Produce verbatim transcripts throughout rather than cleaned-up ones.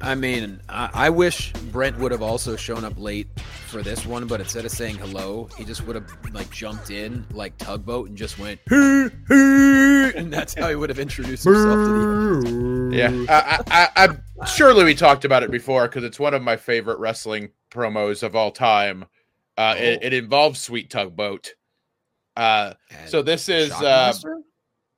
I mean, I, I wish Brent would have also shown up late for this one, but instead of saying hello, he just would have like jumped in like Tugboat and just went, hey, hey, and that's how he would have introduced himself to the audience. Yeah, I, I, I, I surely we talked about it before because it's one of my favorite wrestling promos of all time. Uh, oh. it, it involves Sweet Tugboat. Uh, so this is... Uh,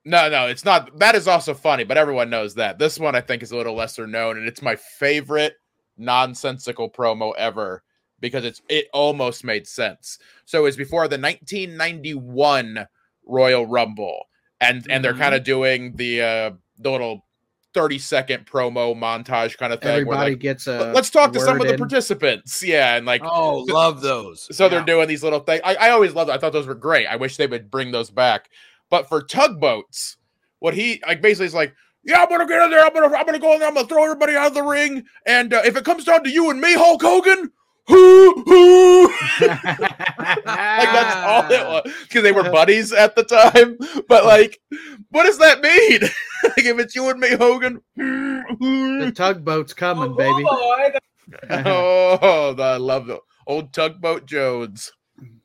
No, no, it's not. That is also funny, but everyone knows that. This one, I think, is a little lesser known, and it's my favorite nonsensical promo ever because it's it almost made sense. So it's before the nineteen ninety-one Royal Rumble, and, and they're kind of doing the uh, the little thirty-second promo montage kind of thing. Everybody where like, gets a Let's talk to some in. of the participants. Yeah, and like... Oh, so, love those. So yeah. They're doing these little things. I, I always loved them. I thought those were great. I wish they would bring those back. But for Tugboats, what he like basically is like, yeah, I'm gonna get in there, I'm gonna, I'm gonna go in there, I'm gonna throw everybody out of the ring, and uh, if it comes down to you and me, Hulk Hogan, hoo hoo, like that's all it was because they were buddies at the time. But like, what does that mean? Like if it's you and me, Hogan, the Tugboat's coming, oh, baby. Oh, I love the old Tugboat Jones.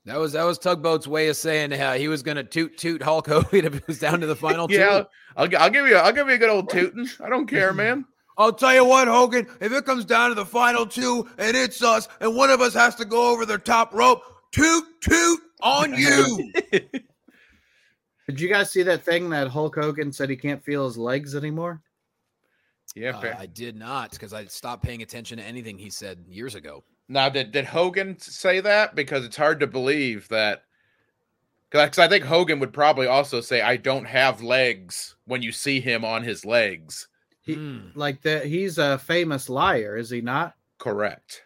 That was that was Tugboat's way of saying uh, he was going to toot toot Hulk Hogan if it was down to the final. Yeah, two. I'll, I'll give you a, I'll give you a good old tootin'. I don't care, man. I'll tell you what, Hogan. If it comes down to the final two and it's us, and one of us has to go over the top rope, toot toot on you. Did you guys see that thing that Hulk Hogan said he can't feel his legs anymore? Yeah, uh, I did not because I stopped paying attention to anything he said years ago. Now, did, did Hogan say that? Because it's hard to believe that. Because I think Hogan would probably also say, I don't have legs when you see him on his legs. He, mm. Like that. He's a famous liar, is he not? Correct.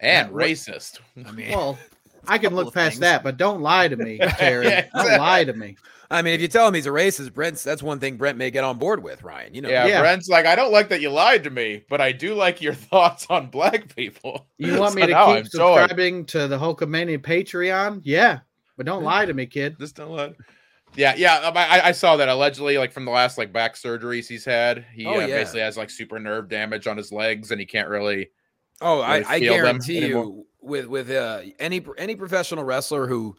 And yeah, racist. I mean, well, I can look past things. That, but don't lie to me, Terry. Yeah, exactly. Don't lie to me. I mean, if you tell him he's a racist, Brent's that's one thing Brent may get on board with, Ryan. You know, yeah, yeah. Brent's like, I don't like that you lied to me, but I do like your thoughts on black people. You want so me to keep I'm subscribing sorry. to the Hulkamania Patreon? Yeah, but don't lie to me, kid. Just don't lie. Yeah, yeah. I, I saw that allegedly, like from the last like back surgeries he's had, he oh, uh, yeah. basically has like super nerve damage on his legs, and he can't really. Oh, really I, I guarantee you. Anymore. With with uh, any any professional wrestler who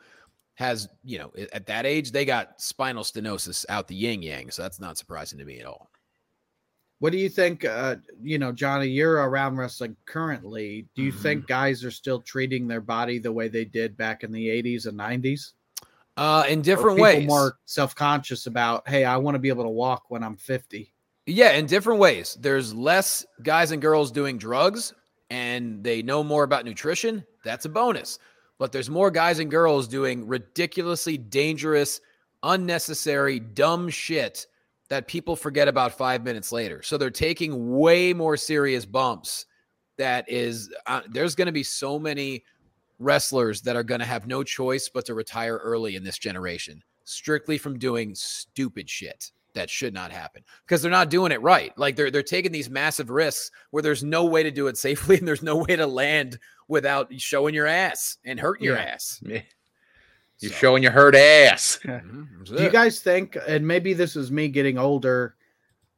has, you know, at that age, they got spinal stenosis out the yin-yang. So that's not surprising to me at all. What do you think, uh, you know, Johnny, you're around wrestling currently. Do you mm-hmm. think guys are still treating their body the way they did back in the eighties and nineties? Uh, in different ways. People more self-conscious about, hey, I want to be able to walk when I'm fifty. Yeah, in different ways. There's less guys and girls doing drugs, and they know more about nutrition. That's a bonus. But there's more guys and girls doing ridiculously dangerous, unnecessary, dumb shit that people forget about five minutes later. So they're taking way more serious bumps. That is, uh, there's going to be so many wrestlers that are going to have no choice but to retire early in this generation, strictly from doing stupid shit. That should not happen because they're not doing it right. Like they're they're taking these massive risks where there's no way to do it safely and there's no way to land without showing your ass and hurting yeah. your ass. Yeah. You're so. showing your hurt ass. Mm-hmm. Do you guys think, and maybe this is me getting older,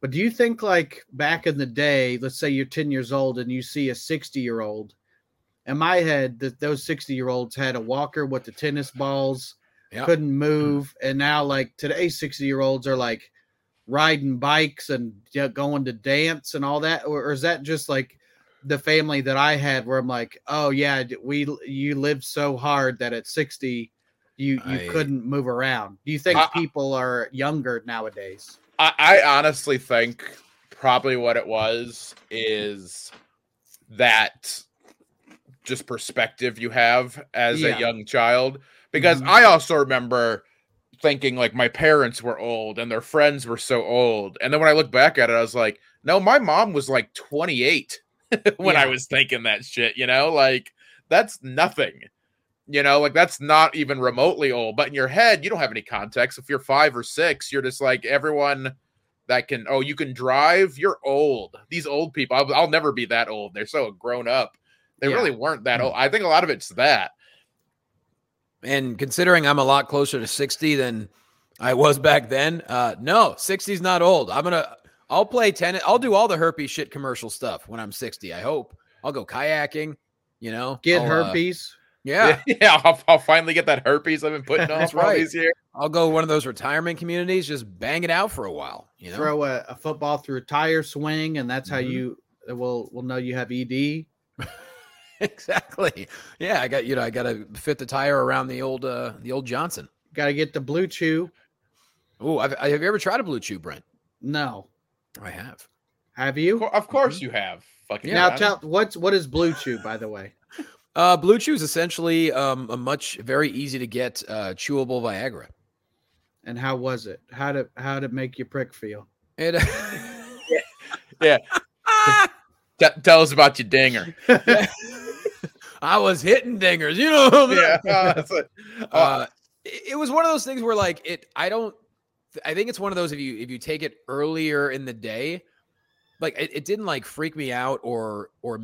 but do you think like back in the day, let's say you're ten years old and you see a sixty-year-old, in my head that those sixty-year-olds had a walker with the tennis balls, yep. couldn't move, mm-hmm. and now like today sixty-year-olds are like, riding bikes and you know, going to dance and all that, or, or is that just like the family that I had where I'm like, oh yeah, we you lived so hard that at sixty you you I, couldn't move around. Do you think I, people are younger nowadays? I, I honestly think probably what it was is that just perspective you have as yeah. a young child. Because mm-hmm. I also remember thinking like my parents were old and their friends were so old. And then when I look back at it, I was like, no, my mom was like twenty-eight when yeah. I was thinking that shit, you know, like that's nothing, you know, like that's not even remotely old, but in your head, you don't have any context. If you're five or six, you're just like everyone that can, oh, you can drive. You're old. These old people, I'll, I'll never be that old. They're so grown up. They yeah. really weren't that old. I think a lot of it's that. And considering I'm a lot closer to sixty than I was back then, uh, no, sixty's not old. I'm going to, I'll play tennis. I'll do all the herpes shit commercial stuff when I'm sixty, I hope. I'll go kayaking, you know. Get I'll, herpes. Uh, yeah. Yeah, I'll, I'll finally get that herpes I've been putting on for all these years. I'll go one of those retirement communities, just bang it out for a while, you know. Throw a, a football through a tire swing, and that's mm-hmm. how you will will know you have E D. Exactly. Yeah, I got you know I got to fit the tire around the old uh, the old Johnson. Got to get the Blue Chew. Oh, have you ever tried a Blue Chew, Brent? No, I have. Have you? Of, co- of course, mm-hmm. you have. Fucking yeah. Now tell what's what is Blue Chew, by the way. uh, Blue Chew is essentially um, a much very easy to get uh, chewable Viagra. And how was it? How did how did it make your prick feel? It. yeah. yeah. T- tell us about your dinger. I was hitting dingers, you know. I mean? Yeah, uh, that's what, uh, uh, it, it was one of those things where, like, it. I don't. I think it's one of those if you if you take it earlier in the day, like it, it didn't like freak me out or or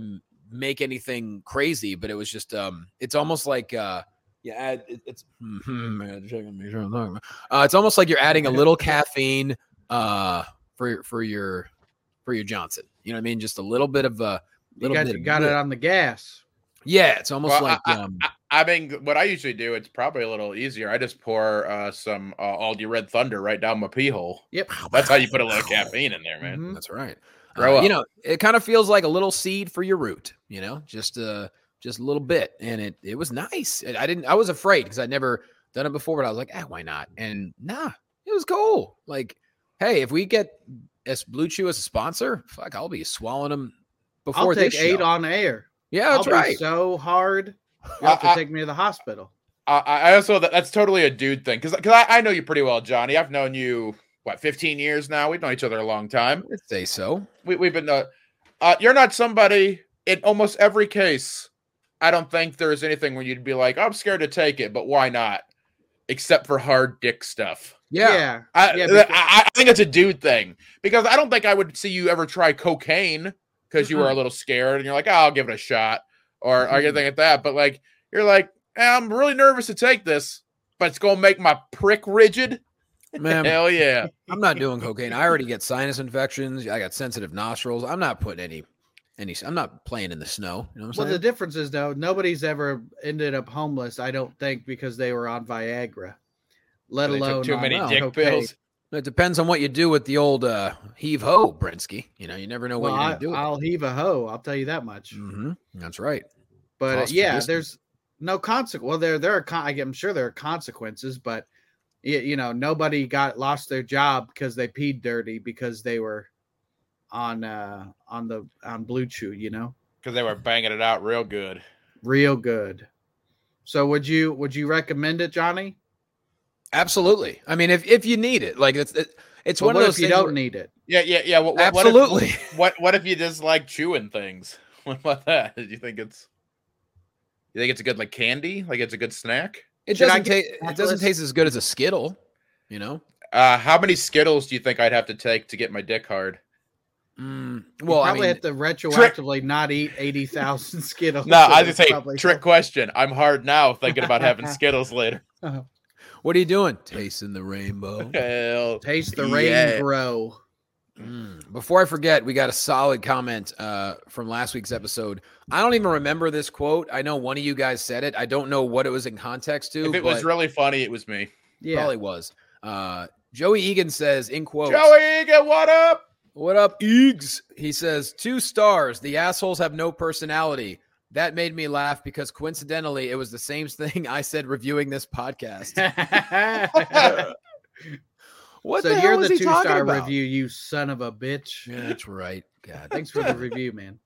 make anything crazy, but it was just um. It's almost like uh. Yeah, it, it's. Mm-hmm, I'm checking, make sure I'm talking about. Uh, it's almost like you're adding a little caffeine uh for for your for your Johnson. You know what I mean? Just a little bit of a little you got, bit. You got it on the gas. Yeah, it's almost well, like I, um, I, I mean, what I usually do, it's probably a little easier. I just pour uh, some uh, Aldi Red Thunder right down my pee hole. Yep, that's how you put a little caffeine in there, man. Mm-hmm. That's right. Grow uh, up. You know, it kind of feels like a little seed for your root. You know, just uh, just a little bit, and it it was nice. I didn't. I was afraid because I'd never done it before, but I was like, ah, why not? And nah, it was cool. Like, hey, if we get as Blue Chew as a sponsor, fuck, I'll be swallowing them before. I'll take this eight show. On air. Yeah, that's I'll right. So hard. You have to I, take me to the hospital. I, I also that's totally a dude thing because because I, I know you pretty well, Johnny. I've known you what fifteen years now. We've known each other a long time. I'd say so. We we've been. Uh, uh, you're not somebody in almost every case. I don't think there is anything where you'd be like, I'm scared to take it, but why not? Except for hard dick stuff. Yeah, yeah. I, yeah because- I, I think it's a dude thing because I don't think I would see you ever try cocaine. Because you were a little scared and you're like, oh, I'll give it a shot or, or anything like that. But like, you're like, hey, I'm really nervous to take this, but it's going to make my prick rigid. Man, hell yeah. I'm not doing cocaine. I already get sinus infections. I got sensitive nostrils. I'm not putting any, any, I'm not playing in the snow. You know what I'm well, saying? The difference is though, nobody's ever ended up homeless. I don't think because they were on Viagra, let so alone too many dick cocaine. Pills. It depends on what you do with the old uh, heave ho, Brinsky. You know, you never know what well, you're going to do. With I'll it. Heave a ho. I'll tell you that much. Mm-hmm. That's right. But uh, yeah, there's no consequence. Well, there, there are. Con- I'm sure there are consequences, but you, you know, nobody got lost their job because they peed dirty because they were on uh, on the on Blue Chew. You know, because they were banging it out real good, real good. So would you would you recommend it, Johnny? Absolutely. I mean, if, if you need it, like it's it, it's one of those. If you don't where, need it, yeah, yeah, yeah. What, what, absolutely. What if, what what if you just like chewing things? What about that? Do you think it's you think it's a good like candy? Like it's a good snack? It Should doesn't taste. It doesn't taste as good as a Skittle. You know. Uh, how many Skittles do you think I'd have to take to get my dick hard? Mm, well, you probably I mean, have to retroactively trick. Not eat eighty thousand Skittles. No, I just say probably. Trick question. I'm hard now thinking about having Skittles later. Uh-huh. What are you doing? Tasting the rainbow. Hell, taste the yeah. rainbow. Mm. Before I forget, we got a solid comment uh, from last week's episode. I don't even remember this quote. I know one of you guys said it. I don't know what it was in context to. If it was really funny, it was me. Yeah. Probably was. Uh, Joey Egan says, in quotes. Joey Egan, what up? What up, Eags? He says, two stars. The assholes have no personality. That made me laugh because coincidentally, it was the same thing I said reviewing this podcast. What so the hell you're the two-star review, you son of a bitch. Yeah, that's right. God, thanks for the review, man.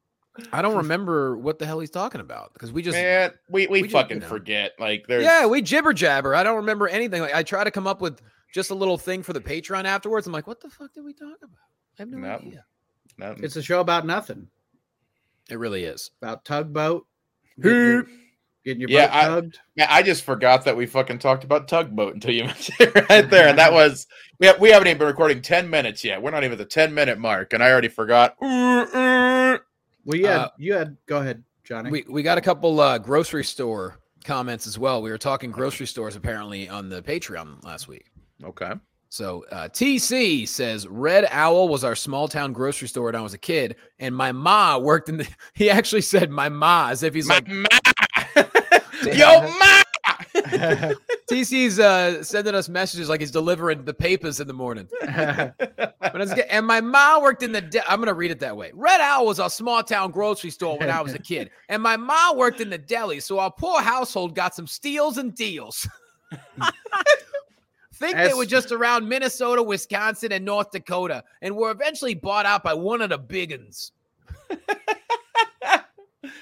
I don't remember what the hell he's talking about because we just man, we we, we fucking just, you know, forget. Like, there's yeah, we jibber jabber. I don't remember anything. Like, I try to come up with just a little thing for the Patreon afterwards. I'm like, what the fuck did we talk about? I have no nope. idea. Nope. It's a show about nothing. It really is about Tugboat. Who? Getting your yeah, boat tugged. Yeah, I just forgot that we fucking talked about Tugboat until you mentioned it right there. And that was, we, have, we haven't even been recording ten minutes yet. We're not even at the ten minute mark. And I already forgot. Well, yeah, uh, you had, go ahead, Johnny. We we got a couple uh, grocery store comments as well. We were talking grocery stores apparently on the Patreon last week. Okay. So uh, T C says, Red Owl was our small town grocery store when I was a kid. And my ma worked in the, he actually said my ma as if he's my like, ma. Yo, ma! T C's uh, sending us messages like he's delivering the papers in the morning. And my ma worked in the... De- I'm going to read it that way. Red Owl was a small-town grocery store when I was a kid, and my ma worked in the deli, so our poor household got some steals and deals. Think That's- they were just around Minnesota, Wisconsin, and North Dakota, and were eventually bought out by one of the big uns.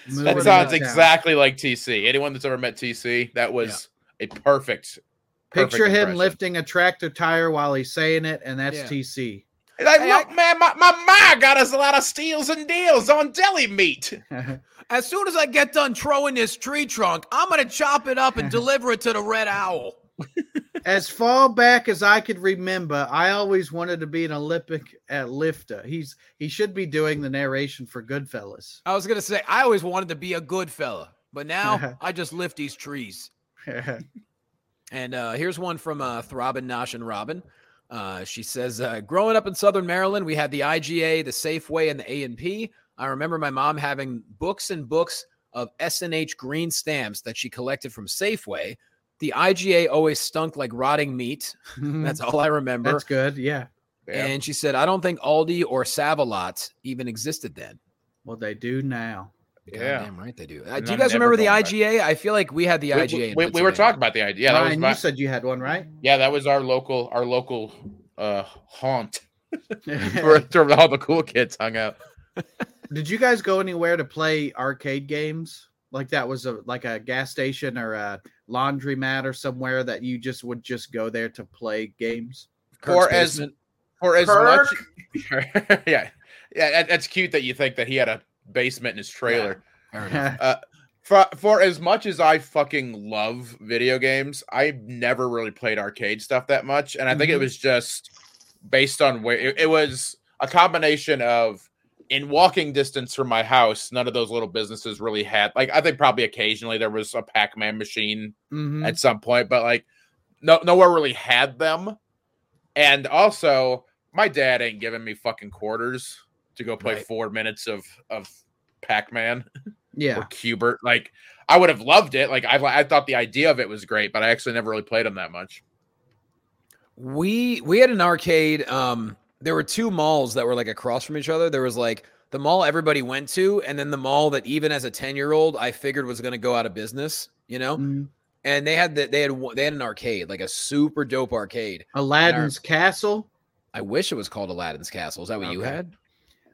That sounds exactly like T C. Anyone that's ever met T C, that was yeah. a perfect, perfect picture him impression. Lifting a tractor tire while he's saying it, and that's yeah. T C. Like, hey, look, I, man, my, my ma got us a lot of steals and deals on deli meat. As soon as I get done throwing this tree trunk, I'm going to chop it up and deliver it to the Red Owl. As far back as I could remember, I always wanted to be an Olympic at lifter. He's he should be doing the narration for Goodfellas. I was gonna say I always wanted to be a good fella, but now I just lift these trees. And uh, here's one from uh, Throbbin' Nosh and Robin. Uh, she says, uh, growing up in Southern Maryland, we had the I G A, the Safeway, and the A and P. I remember my mom having books and books of S and H green stamps that she collected from Safeway. The I G A always stunk like rotting meat. That's all I remember. That's good, yeah. yeah. And she said, I don't think Aldi or Savalot even existed then. Well, they do now. God yeah. Damn right they do. Uh, do you guys remember the I G A? Back. I feel like we had the we, I G A. We, we were talking about the I G A. Yeah, Ryan, that was my, you said you had one, right? Yeah, that was our local our local uh, haunt where all the cool kids hung out. Did you guys go anywhere to play arcade games? Like that was a like a gas station or a laundromat or somewhere that you just would just go there to play games. Kirk's or basement. as or as Kirk. much yeah. Yeah, that's cute that you think that he had a basement in his trailer. Yeah. uh, for for as much as I fucking love video games, I've never really played arcade stuff that much. And I think mm-hmm. it was just based on where it, it was a combination of in walking distance from my house, none of those little businesses really had, like, I think probably occasionally there was a Pac-Man machine mm-hmm. at some point, but like no, nowhere really had them. And also my dad ain't giving me fucking quarters to go play right. four minutes of, of Pac-Man yeah. or Cubert. Like I would have loved it. Like I, I thought the idea of it was great, but I actually never really played them that much. We, we had an arcade, um, there were two malls that were like across from each other. There was like the mall everybody went to, and then the mall that even as a ten year old, I figured was going to go out of business, you know? Mm-hmm. And they had that, they had, they had an arcade, like a super dope arcade. Aladdin's our, Castle. I wish it was called Aladdin's Castle. Is that what okay. you had?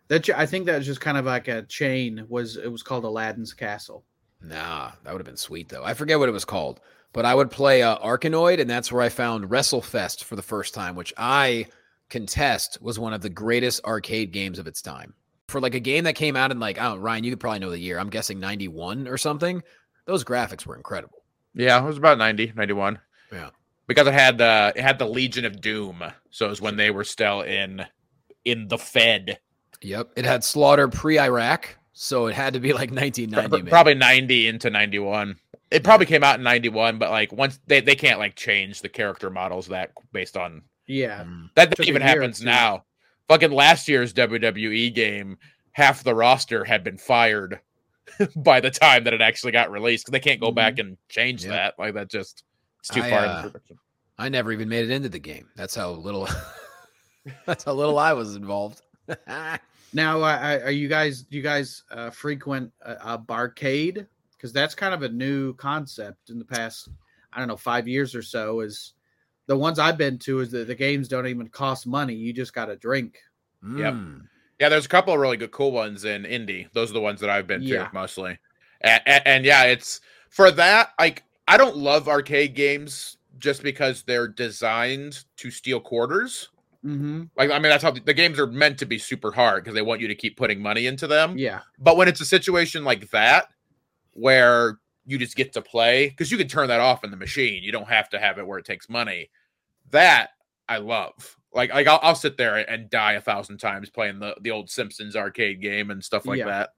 That I think that was just kind of like a chain was, it was called Aladdin's Castle. Nah, that would have been sweet though. I forget what it was called, but I would play uh, Arkanoid, and that's where I found WrestleFest for the first time, which I contest was one of the greatest arcade games of its time. For like a game that came out in like, I don't know, Ryan, you could probably know the year. I'm guessing ninety-one or something. Those graphics were incredible. Yeah, it was about ninety, ninety-one. Yeah. Because it had the it had the Legion of Doom. So it was when they were still in in the Fed. Yep. It had Slaughter pre-Iraq. So it had to be like nineteen ninety. Pro- probably maybe. ninety into ninety-one. It probably came out in ninety-one, but like once they, they can't like change the character models that based on Yeah. That, that even happens now. Fucking last year's W W E game, half the roster had been fired by the time that it actually got released. Because they can't go mm-hmm. back and change yeah. that. Like that just, it's too I, far. Uh, in the I never even made it into the game. That's how little, that's how little I was involved. Now, uh, are you guys, do you guys uh, frequent a, a barcade? Because that's kind of a new concept in the past, I don't know, five years or so is the ones I've been to is that the games don't even cost money. You just got to drink. Mm. Yep. Yeah, there's a couple of really good cool ones in Indy. Those are the ones that I've been yeah. to mostly. And, and, and yeah, it's for that. Like, I don't love arcade games just because they're designed to steal quarters. Mm-hmm. Like, I mean, that's how the, the games are meant to be super hard because they want you to keep putting money into them. Yeah. But when it's a situation like that where you just get to play, because you can turn that off in the machine, you don't have to have it where it takes money. That I love. Like, like I'll, I'll sit there and die a thousand times playing the, the old Simpsons arcade game and stuff like yeah. that.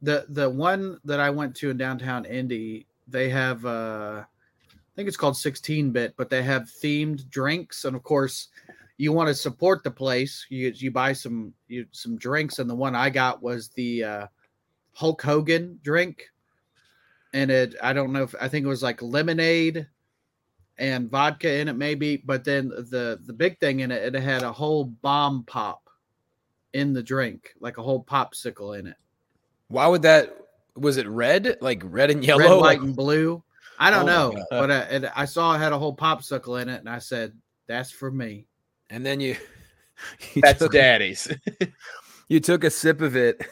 The the one that I went to in downtown Indy, they have, uh, I think it's called sixteen bit, but they have themed drinks. And, of course, you want to support the place. You you buy some you, some drinks, and the one I got was the uh, Hulk Hogan drink. And it, I don't know if, I think it was like lemonade and vodka in it maybe, but then the the big thing in it, it had a whole bomb pop in the drink, like a whole popsicle in it. Why would that, was it red? Like red and yellow? Red, white, and blue. I don't oh know, but I, it, I saw it had a whole popsicle in it, and I said, that's for me. And then you... you that's took, daddy's. You took a sip of it,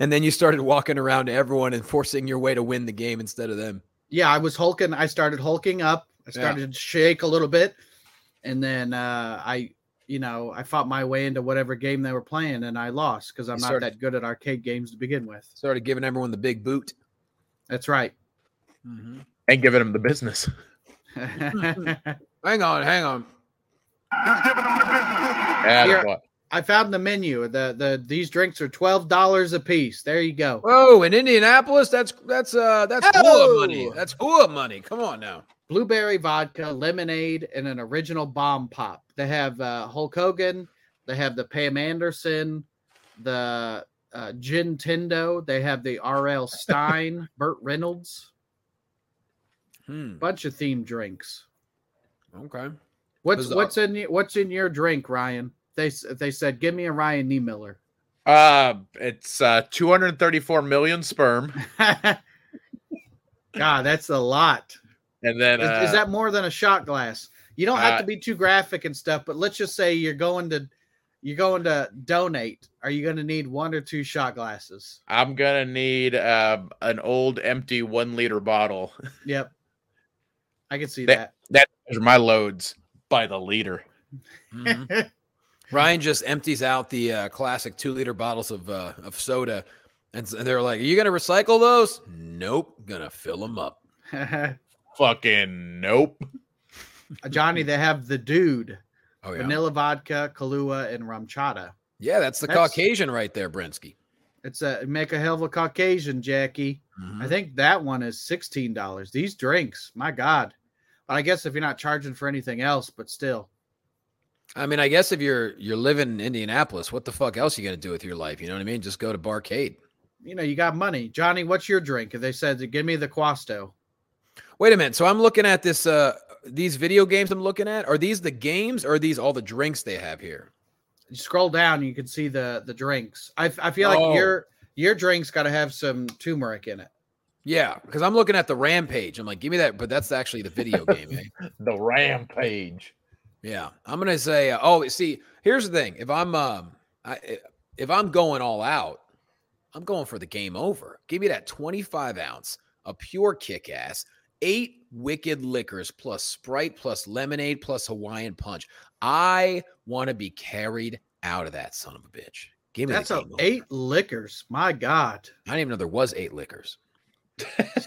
and then you started walking around to everyone and forcing your way to win the game instead of them. Yeah, I was hulking. I started hulking up. I started yeah. to shake a little bit, and then uh, I, you know, I fought my way into whatever game they were playing, and I lost because I'm you not started, that good at arcade games to begin with. Started giving everyone the big boot. That's right. Mm-hmm. And giving them the business. hang on, hang on. Just giving them the business. Here, I found the menu. The the these drinks are twelve dollars a piece. There you go. Oh, in Indianapolis, that's that's uh that's oh. cool money. That's cool money. Come on now. Blueberry vodka, lemonade, and an original bomb pop. They have uh, Hulk Hogan. They have the Pam Anderson, the uh, Gin Tendo. They have the R L Stein, Burt Reynolds. Hmm. Bunch of themed drinks. Okay. What's Bizarre. what's in what's in your drink, Ryan? They they said, give me a Ryan Niemiller. Uh, it's uh, two hundred thirty-four million sperm. God, that's a lot. And then is, uh, is that more than a shot glass? You don't have uh, to be too graphic and stuff, but let's just say you're going to you're going to donate. Are you going to need one or two shot glasses? I'm going to need uh, an old empty one liter bottle. Yep, I can see that. That, that my loads by the liter. Mm-hmm. Ryan just empties out the uh, classic two liter bottles of uh, of soda, and they're like, "Are you going to recycle those?" Nope, gonna fill them up. Fucking nope. Johnny, they have the dude. Oh, yeah. Vanilla vodka, Kahlua, and rum chata. Yeah, that's the that's, Caucasian right there, Brensky. It's a make a hell of a Caucasian, Jackie. Mm-hmm. I think that one is sixteen dollars. These drinks, my God. But I guess if you're not charging for anything else, but still. I mean, I guess if you're you're living in Indianapolis, what the fuck else are you going to do with your life? You know what I mean? Just go to Barcade. You know, you got money. Johnny, what's your drink? They said, give me the Quasto. Wait a minute. So I'm looking at this. Uh, these video games I'm looking at, are these the games or are these all the drinks they have here? You scroll down, you can see the the drinks. I I feel oh. like your your drinks got to have some turmeric in it. Yeah, because I'm looking at the Rampage. I'm like, give me that. But that's actually the video game. Eh? The Rampage. Yeah, I'm gonna say. Uh, oh, see, here's the thing. If I'm um, I if I'm going all out, I'm going for the game over. Give me that twenty-five ounce, a pure kick ass. Eight wicked liquors plus Sprite plus lemonade plus Hawaiian punch. I want to be carried out of that son of a bitch. Give me that's a eight liquors. My God, I didn't even know there was eight liquors.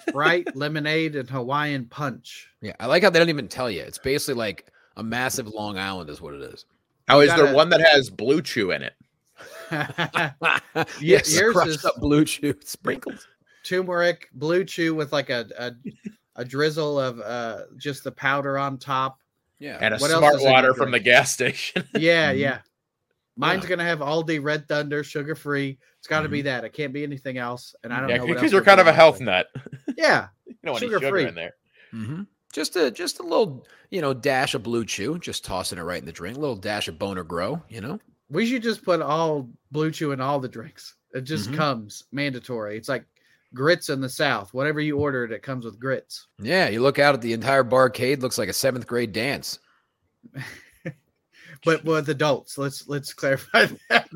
Sprite, lemonade, and Hawaiian punch. Yeah, I like how they don't even tell you. It's basically like a massive Long Island is what it is. How is there one that has blue chew in it? Yes, yours crushed is up blue chew sprinkles, turmeric, blue chew with like a. a A drizzle of uh, just the powder on top. Yeah. And a what smart water from the gas station. Yeah, yeah. Mine's yeah. going to have Aldi Red Thunder, sugar-free. It's got to mm-hmm. be that. It can't be anything else. And I don't yeah, know because you're kind of a health nut. Yeah. You don't want sugar-free. Any sugar in there. Mm-hmm. Just a just a little, you know, dash of blue chew. Just tossing it right in the drink. A little dash of Boner Grow, you know. We should just put all blue chew in all the drinks. It just mm-hmm. comes mandatory. It's like grits in the South. Whatever you ordered, it comes with grits. Yeah, you look out at the entire barcade, looks like a seventh grade dance. But with adults, let's let's clarify that.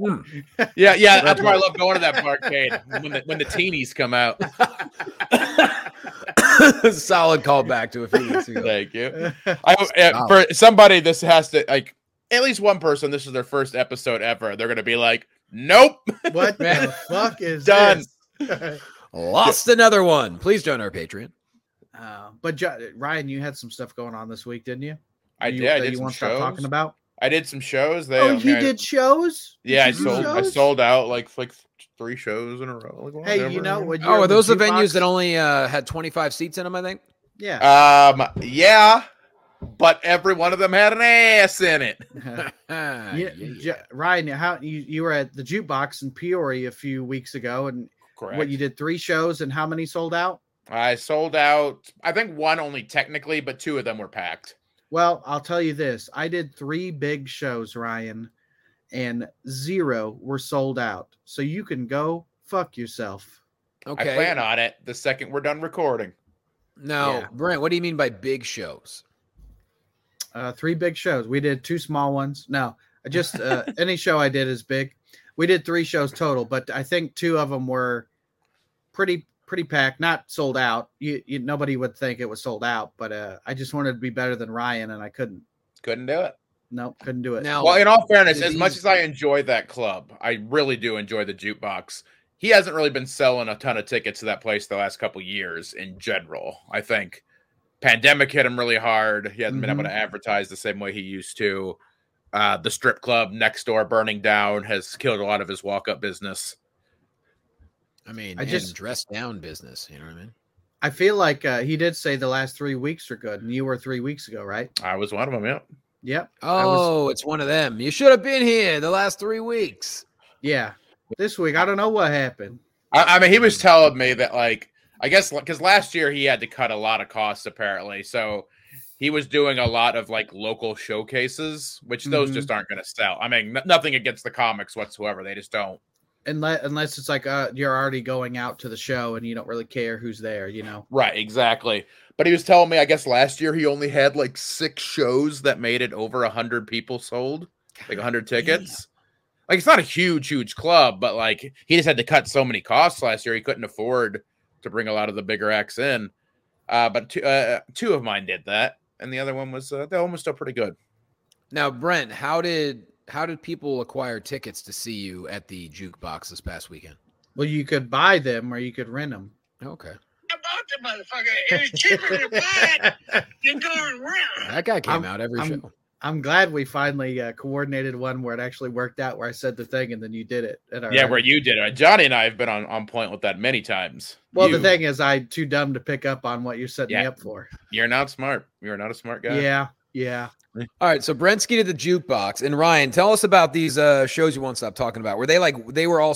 Yeah, yeah, that's why I love going to that barcade when the when the teenies come out. Solid callback to a few weeks ago. Thank you. I, uh, for somebody, this has to like at least one person. This is their first episode ever. They're gonna be like, "Nope, what the fuck is done? This? Lost another one." Please join our Patreon. Uh, but Ryan, you had some stuff going on this week, didn't you? I you, did. I did you some want to shows. Start talking about? I did some shows. They, oh, you I, did shows? Yeah, did I sold. Shows? I sold out like like three shows in a row. Like, hey, you know what? Oh, are those the venues that only uh, had twenty-five seats in them? I think. Yeah. Um. Yeah, but every one of them had an ass in it. you, yeah. Ryan, how you you were at the Jukebox in Peoria a few weeks ago, and Correct. What you did three shows, and how many sold out? I sold out. I think one only technically, but two of them were packed. Well, I'll tell you this. I did three big shows, Ryan, and zero were sold out. So you can go fuck yourself. Okay. I plan on it the second we're done recording. Now, yeah. Brent, what do you mean by big shows? Uh, three big shows. We did two small ones. No, just uh, any show I did is big. We did three shows total, but I think two of them were pretty Pretty packed, not sold out. You, you, nobody would think it was sold out, but uh, I just wanted to be better than Ryan, and I couldn't. Couldn't do it. Nope, couldn't do it. Now, well, in all fairness, as much as I enjoy that club, I really do enjoy the Jukebox. He hasn't really been selling a ton of tickets to that place the last couple years in general. I think pandemic hit him really hard. He hasn't mm-hmm. been able to advertise the same way he used to. Uh, the strip club next door burning down has killed a lot of his walk-up business. I mean, I just dressed down business. You know what I mean? I feel like uh, he did say the last three weeks are good, and you were three weeks ago, right? I was one of them. Yeah. Yep. Oh, was, it's one of them. You should have been here the last three weeks. Yeah. This week, I don't know what happened. I, I mean, he was telling me that, like, I guess because last year he had to cut a lot of costs apparently, so he was doing a lot of like local showcases, which those mm-hmm. just aren't going to sell. I mean, n- nothing against the comics whatsoever; they just don't. Unless, unless it's like uh, you're already going out to the show and you don't really care who's there, you know? Right, exactly. But he was telling me, I guess last year he only had like six shows that made it over one hundred people sold, like one hundred tickets. Yeah. Like, it's not a huge, huge club, but like he just had to cut so many costs last year. He couldn't afford to bring a lot of the bigger acts in. Uh, but two, uh, two of mine did that. And the other one was, uh, that one was still pretty good. Now, Brent, how did... How did people acquire tickets to see you at the Jukebox this past weekend? Well, you could buy them or you could rent them. Okay. I bought the motherfucker. It was cheaper to buy it than going rent. That guy came I'm, out every I'm, show. I'm glad we finally uh, coordinated one where it actually worked out, where I said the thing and then you did it. At our yeah, record. Where you did it. Johnny and I have been on, on point with that many times. Well, you... the thing is, I'm too dumb to pick up on what you're setting yeah. me up for. You're not smart. You're not a smart guy. Yeah, yeah. All right, so Brent skied to the Jukebox, and Ryan, tell us about these uh, shows you won't stop talking about. Were they like they were all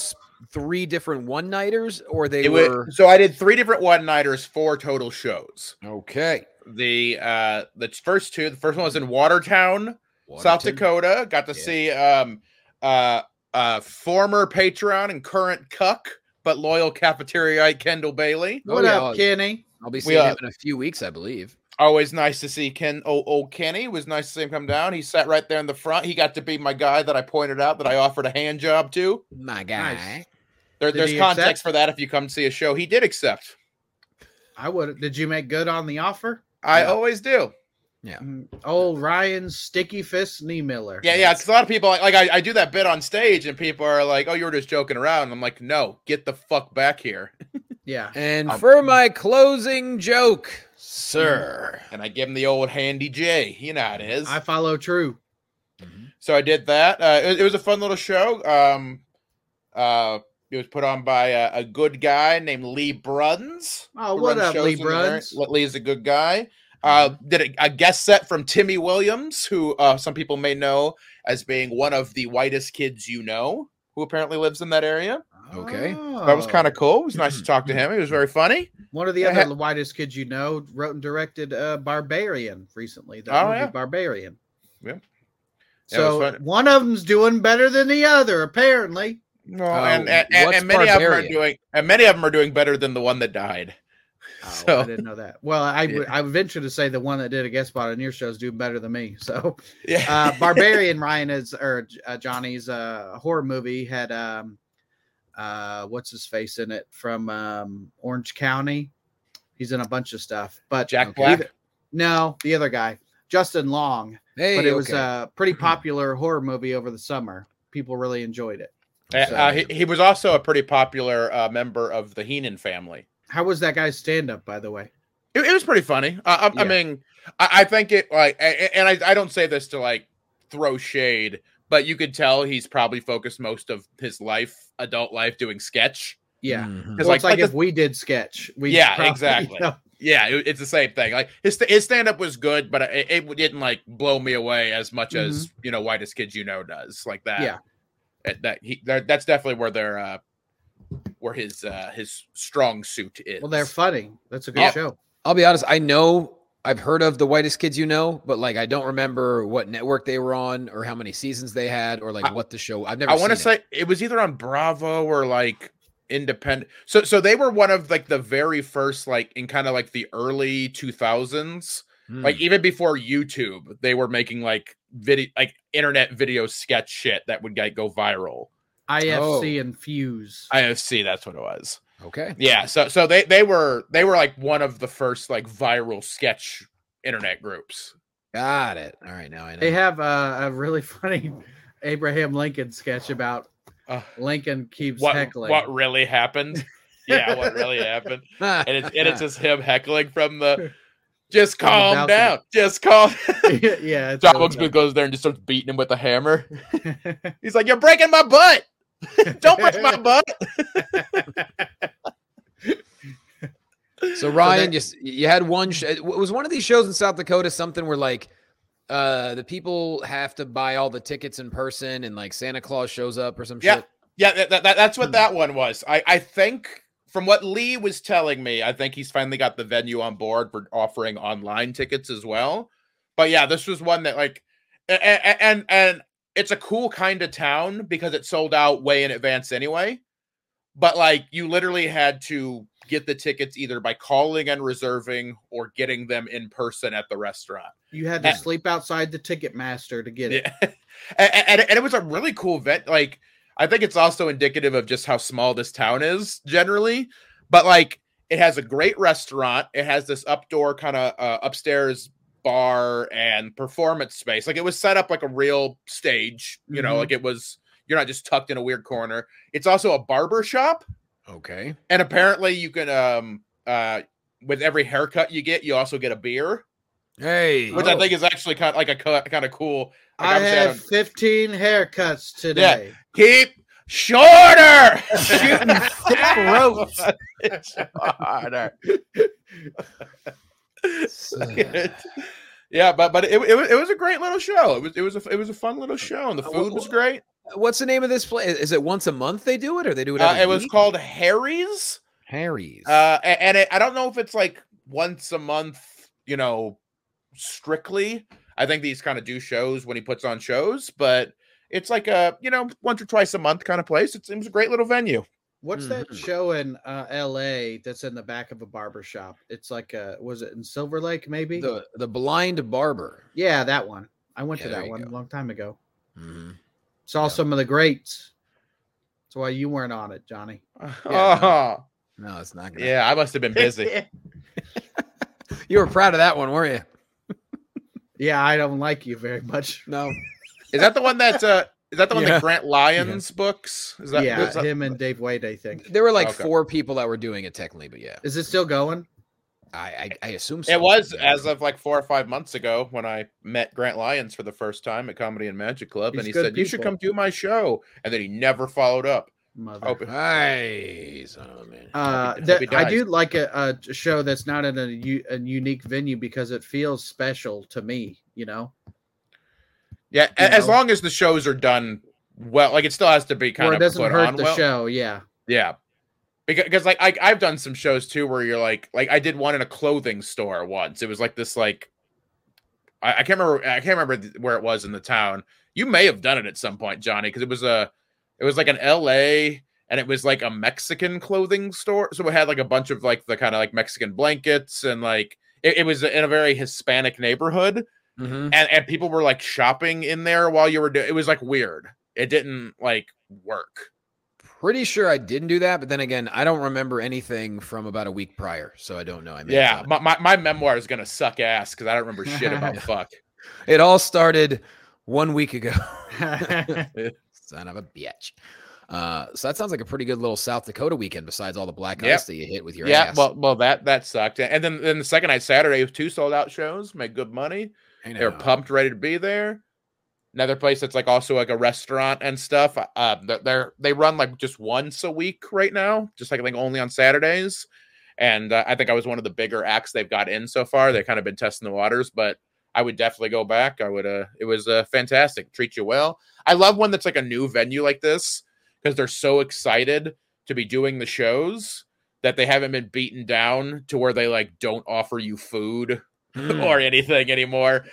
three different one-nighters, or they it were? Was, so I did three different one-nighters, four total shows. Okay. The uh, the first two, the first one was in Watertown, Watertown. South Dakota. Got to yeah. see um, uh, uh, former Patreon and current cuck, but loyal cafeteriaite Kendall Bailey. What oh, yeah, up, I'll, Kenny? I'll be seeing we, uh, him in a few weeks, I believe. Always nice to see Ken. Old, old Kenny. It was nice to see him come down. He sat right there in the front. He got to be my guy that I pointed out that I offered a hand job to. My guy. Nice. There, there's context accept? For that if you come see a show. He did accept. I would. Did you make good on the offer? I yeah. always do. Yeah. Old Ryan Sticky Fist Knee Miller. Yeah, yeah. Because a lot of people, like, like I, I do that bit on stage and people are like, oh, you were just joking around. And I'm like, no, get the fuck back here. Yeah. And um, for my closing joke, sir, and I give him the old handy J. You know how it is. I follow true. Mm-hmm. So I did that. Uh, it, it was a fun little show. Um, uh, it was put on by a, a good guy named Lee Bruns. Oh, what up, Lee Bruns? Lee's a good guy. Uh, did a, a guest set from Timmy Williams, who uh, some people may know as being one of the whitest kids you know, who apparently lives in that area. Okay. Oh. That was kind of cool. It was nice to talk to him. He was very funny. One of the other had, whitest kids you know wrote and directed uh, Barbarian recently. The oh, movie yeah. Barbarian. Yeah. yeah so one of them's doing better than the other, apparently. No, oh, and and, and many Barbarian? of them are doing, and many of them are doing better than the one that died. Oh, so, I didn't know that. Well, I yeah. I venture to say the one that did a guest spot on your show is doing better than me. So, yeah. uh, Barbarian Ryan is or uh, Johnny's uh, horror movie had um uh what's his face in it from um, Orange County. He's in a bunch of stuff, but Jack okay, Black. Either, no, the other guy, Justin Long. Hey, but it okay. was a pretty popular horror movie over the summer. People really enjoyed it. So. Uh, he, he was also a pretty popular uh, member of the Heenan family. How was that guy's stand-up, by the way? It, it was pretty funny. I, I, yeah. I mean, I, I think it, like, and I, I don't say this to, like, throw shade, but you could tell he's probably focused most of his life, adult life, doing sketch. Yeah. Mm-hmm. Well, like, it's like, like if the, we did sketch. We yeah, probably, exactly. You know? Yeah, it, it's the same thing. Like, his his stand-up was good, but it, it didn't, like, blow me away as much mm-hmm. as, you know, Whitest Kids You Know does. Like that. Yeah. That he that's definitely where their uh, where his uh, his strong suit is. Well, they're funny. That's a good I'll, show. I'll be honest. I know I've heard of the Whitest Kids You Know, but like I don't remember what network they were on or how many seasons they had or like I, what the show. I've never. I want to say it was either on Bravo or like independent. So so they were one of like the very first like in kind of like the early two thousands. Mm. Like even before YouTube, they were making like. Video like internet video sketch shit that would like go viral. I F C oh. and Fuse. I F C, that's what it was. Okay. Yeah. So so they they were they were like one of the first like viral sketch internet groups. Got it. All right. Now I know they have uh, a really funny Abraham Lincoln sketch about uh, Lincoln keeps what, heckling. What really happened? Yeah. What really happened? And it's and it's just him heckling from the. Just calm down. Just calm. Yeah. John really Wilkes Booth goes there and just starts beating him with a hammer. He's like, "You're breaking my butt. Don't break my butt." So Ryan, so that- you you had one. Sh- it was one of these shows in South Dakota. Something where like uh, the people have to buy all the tickets in person, and like Santa Claus shows up or some yeah. shit. Yeah, that, that, that's what that one was. I I think. From what Lee was telling me, I think he's finally got the venue on board for offering online tickets as well. But yeah, this was one that like, and and, and it's a cool kind of town because it sold out way in advance anyway. But like, you literally had to get the tickets either by calling and reserving or getting them in person at the restaurant. You had to and, sleep outside the Ticketmaster to get it. Yeah. and, and, and it was a really cool event. Like, I think it's also indicative of just how small this town is generally, but like it has a great restaurant. It has this outdoor kind of uh, upstairs bar and performance space. Like it was set up like a real stage, you know, mm-hmm. like it was, you're not just tucked in a weird corner. It's also a barber shop. Okay. And apparently you can, um, uh, with every haircut you get, you also get a beer. Hey, which oh. I think is actually kind of like a kind of cool. Like I have fifteen haircuts today. Yeah. Keep shorter, shooting thick ropes. Shorter. Yeah, but but it, it it was a great little show. It was it was a it was a fun little show, and the food was great. What's the name of this place? Is it once a month they do it, or they do it? Every uh, it week? was called Harry's. Harry's. Uh, and it, I don't know if it's like once a month, you know, strictly. I think these kind of do shows when he puts on shows, but it's like a, you know, once or twice a month kind of place. It seems a great little venue. What's mm-hmm. that show in uh, L A that's in the back of a barber shop? It's like a, was it in Silver Lake? Maybe the, the Blind Barber. Yeah. That one. I went yeah, to that one go. a long time ago. Mm-hmm. Saw yeah. some of the greats. That's why you weren't on it, Johnny. Yeah, oh no. no, it's not. Gonna yeah. Happen. I must've been busy. You were proud of that one, weren't you? Yeah, I don't like you very much. No, is that the one that uh, is that the one yeah. that Grant Lyons yeah. books? Is that yeah, is that... him and Dave White? I think there were like okay. four people that were doing it technically, but yeah, is it still going? I I, I assume so. It was yeah. as of like four or five months ago when I met Grant Lyons for the first time at Comedy and Magic Club, He's and he said people. you should come do my show, and then he never followed up. Mother, oh, hey, son of a man. Uh, that, I do like a, a show that's not in a, u- a unique venue because it feels special to me, you know. Yeah, you as know? long as the shows are done well, like it still has to be kind or of. It doesn't put hurt on the well. show, yeah, yeah. Because, because like I, I've done some shows too where you're like, like I did one in a clothing store once. It was like this, like I, I can't remember, I can't remember where it was in the town. You may have done it at some point, Johnny, because it was a. It was like an L A, and it was like a Mexican clothing store. So it had like a bunch of like the kind of like Mexican blankets, and like it, it was in a very Hispanic neighborhood. Mm-hmm. And, and people were like shopping in there while you were doing it. Was like weird. It didn't like work. Pretty sure I didn't do that, but then again, I don't remember anything from about a week prior, so I don't know. I mean, yeah, my, my, my memoir is gonna suck ass because I don't remember shit about fuck. It all started one week ago. Son of a bitch. Uh, so that sounds like a pretty good little South Dakota weekend. Besides all the black ice yep. that you hit with your yeah, ass. Yeah, well, well, that that sucked. And then, then the second night, Saturday, two sold out shows, made good money. They were pumped, ready to be there. Another place that's like also like a restaurant and stuff. Uh, they're, they're they run like just once a week right now, just like I think only on Saturdays. And uh, I think I was one of the bigger acts they've got in so far. They've kind of been testing the waters, but I would definitely go back. I would. Uh, it was uh, fantastic. Treat you well. I love one that's like a new venue like this, because they're so excited to be doing the shows that they haven't been beaten down to where they like don't offer you food mm. or anything anymore.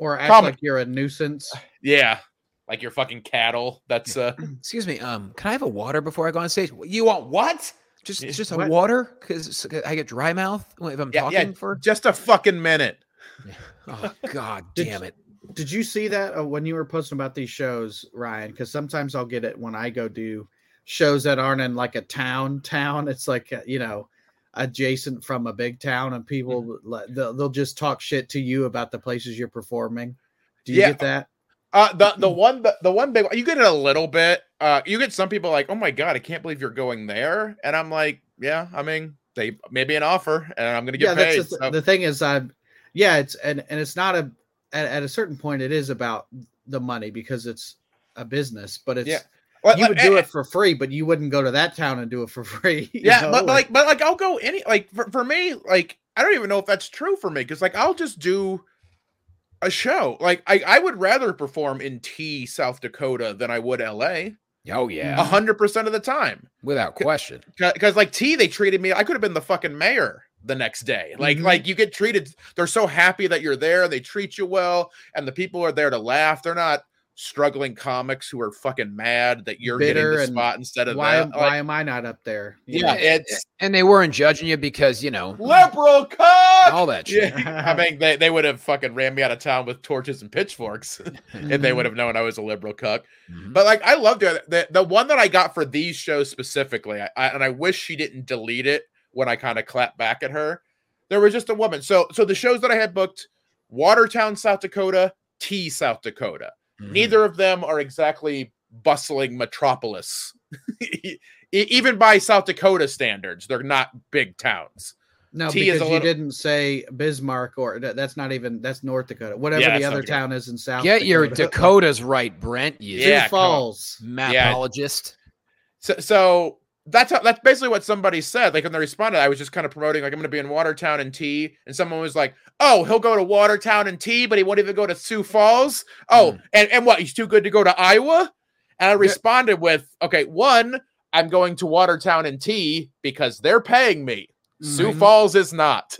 Or act Probably. like you're a nuisance. Yeah. Like you're fucking cattle. That's uh excuse me. Um, can I have a water before I go on stage? You want what? Just it's just a what? water? Because I get dry mouth if I'm yeah, talking yeah, for just a fucking minute. Oh god damn did, it. Did you see that uh, when you were posting about these shows, Ryan? Because sometimes I'll get it when I go do shows that aren't in like a town town. It's like, uh, you know, adjacent from a big town, and people they'll, they'll just talk shit to you about the places you're performing. Do you yeah. get that? Uh, the the one the, the one big you get it a little bit. Uh, you get some people like, oh my god, I can't believe you're going there, and I'm like, yeah, I mean, they made me an offer, and I'm gonna get yeah, paid. That's the, so. the thing is, I'm yeah, it's and and it's not a at, at a certain point it is about the money because it's a business, but it's. Yeah. Well, you would do it for free, but you wouldn't go to that town and do it for free. Yeah, know? but like, but like, I'll go any like for, for me, like I don't even know if that's true for me because like I'll just do a show. Like I, I would rather perform in T South Dakota than I would L A. Oh yeah, a hundred percent of the time, without question. Because like T, they treated me. I could have been the fucking mayor the next day. Like mm-hmm. like you get treated. They're so happy that you're there. They treat you well, and the people are there to laugh. They're not struggling comics who are fucking mad that you're bitter getting the spot instead of why, that. Like, why am I not up there? Yeah, yeah, it's and they weren't judging you because you know liberal cock all that shit. Yeah. I mean, they, they would have fucking ran me out of town with torches and pitchforks, and they would have known I was a liberal cuck. Mm-hmm. But like, I loved it. The, the one that I got for these shows specifically, I, I, and I wish she didn't delete it when I kind of clapped back at her. There was just a woman. So so the shows that I had booked: Watertown, South Dakota, T, South Dakota. Mm-hmm. Neither of them are exactly bustling metropolis. Even by South Dakota standards, they're not big towns. No, T because is a you little... didn't say Bismarck or that's not even, that's North Dakota. Whatever yeah, the other town is in South Get Dakota. Get your Dakotas right, Brent. You yeah, Sioux Falls. Mapologist. Yeah. So, so that's how, that's basically what somebody said. Like when they responded, I was just kind of promoting, like I'm going to be in Watertown and T. And someone was like, oh, he'll go to Watertown and T, but he won't even go to Sioux Falls. Oh, mm. and, and what? He's too good to go to Iowa? And I responded with, okay, one, I'm going to Watertown and T because they're paying me. Mm-hmm. Sioux Falls is not.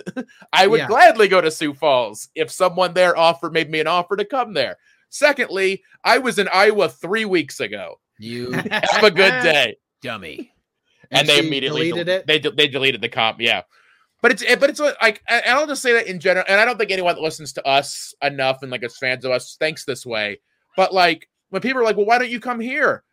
I would yeah. gladly go to Sioux Falls if someone there offered made me an offer to come there. Secondly, I was in Iowa three weeks ago. You have a good day, dummy. And, and they immediately deleted del- it. They de- they deleted the comp. Yeah. But it's, but it's like, and I'll just say that in general, and I don't think anyone that listens to us enough and like as fans of us thinks this way, but like when people are like, well, why don't you come here?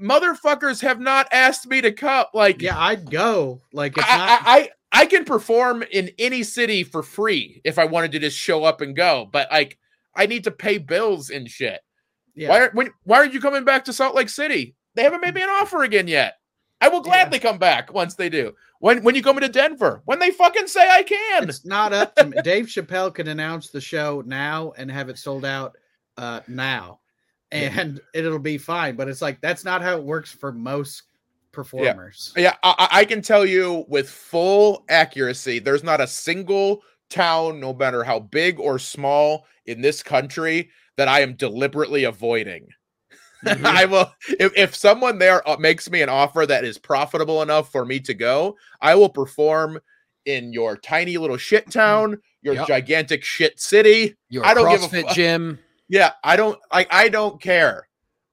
Motherfuckers have not asked me to come. Like, yeah, I'd go. Like, it's I, not- I, I, I can perform in any city for free if I wanted to just show up and go, but like, I need to pay bills and shit. Yeah. Why, when, why are you coming back to Salt Lake City? They haven't made me an offer again yet. I will gladly yeah. come back once they do. When when you come into Denver, when they fucking say I can. It's not up to me. Dave Chappelle could announce the show now and have it sold out uh, now. And yeah. it'll be fine. But it's like, that's not how it works for most performers. Yeah, yeah I, I can tell you with full accuracy, there's not a single town, no matter how big or small in this country, that I am deliberately avoiding. Mm-hmm. I will if, if someone there makes me an offer that is profitable enough for me to go, I will perform in your tiny little shit town, your yep. gigantic shit city, your I don't CrossFit give a fuck. Gym. Yeah, I don't I I don't care.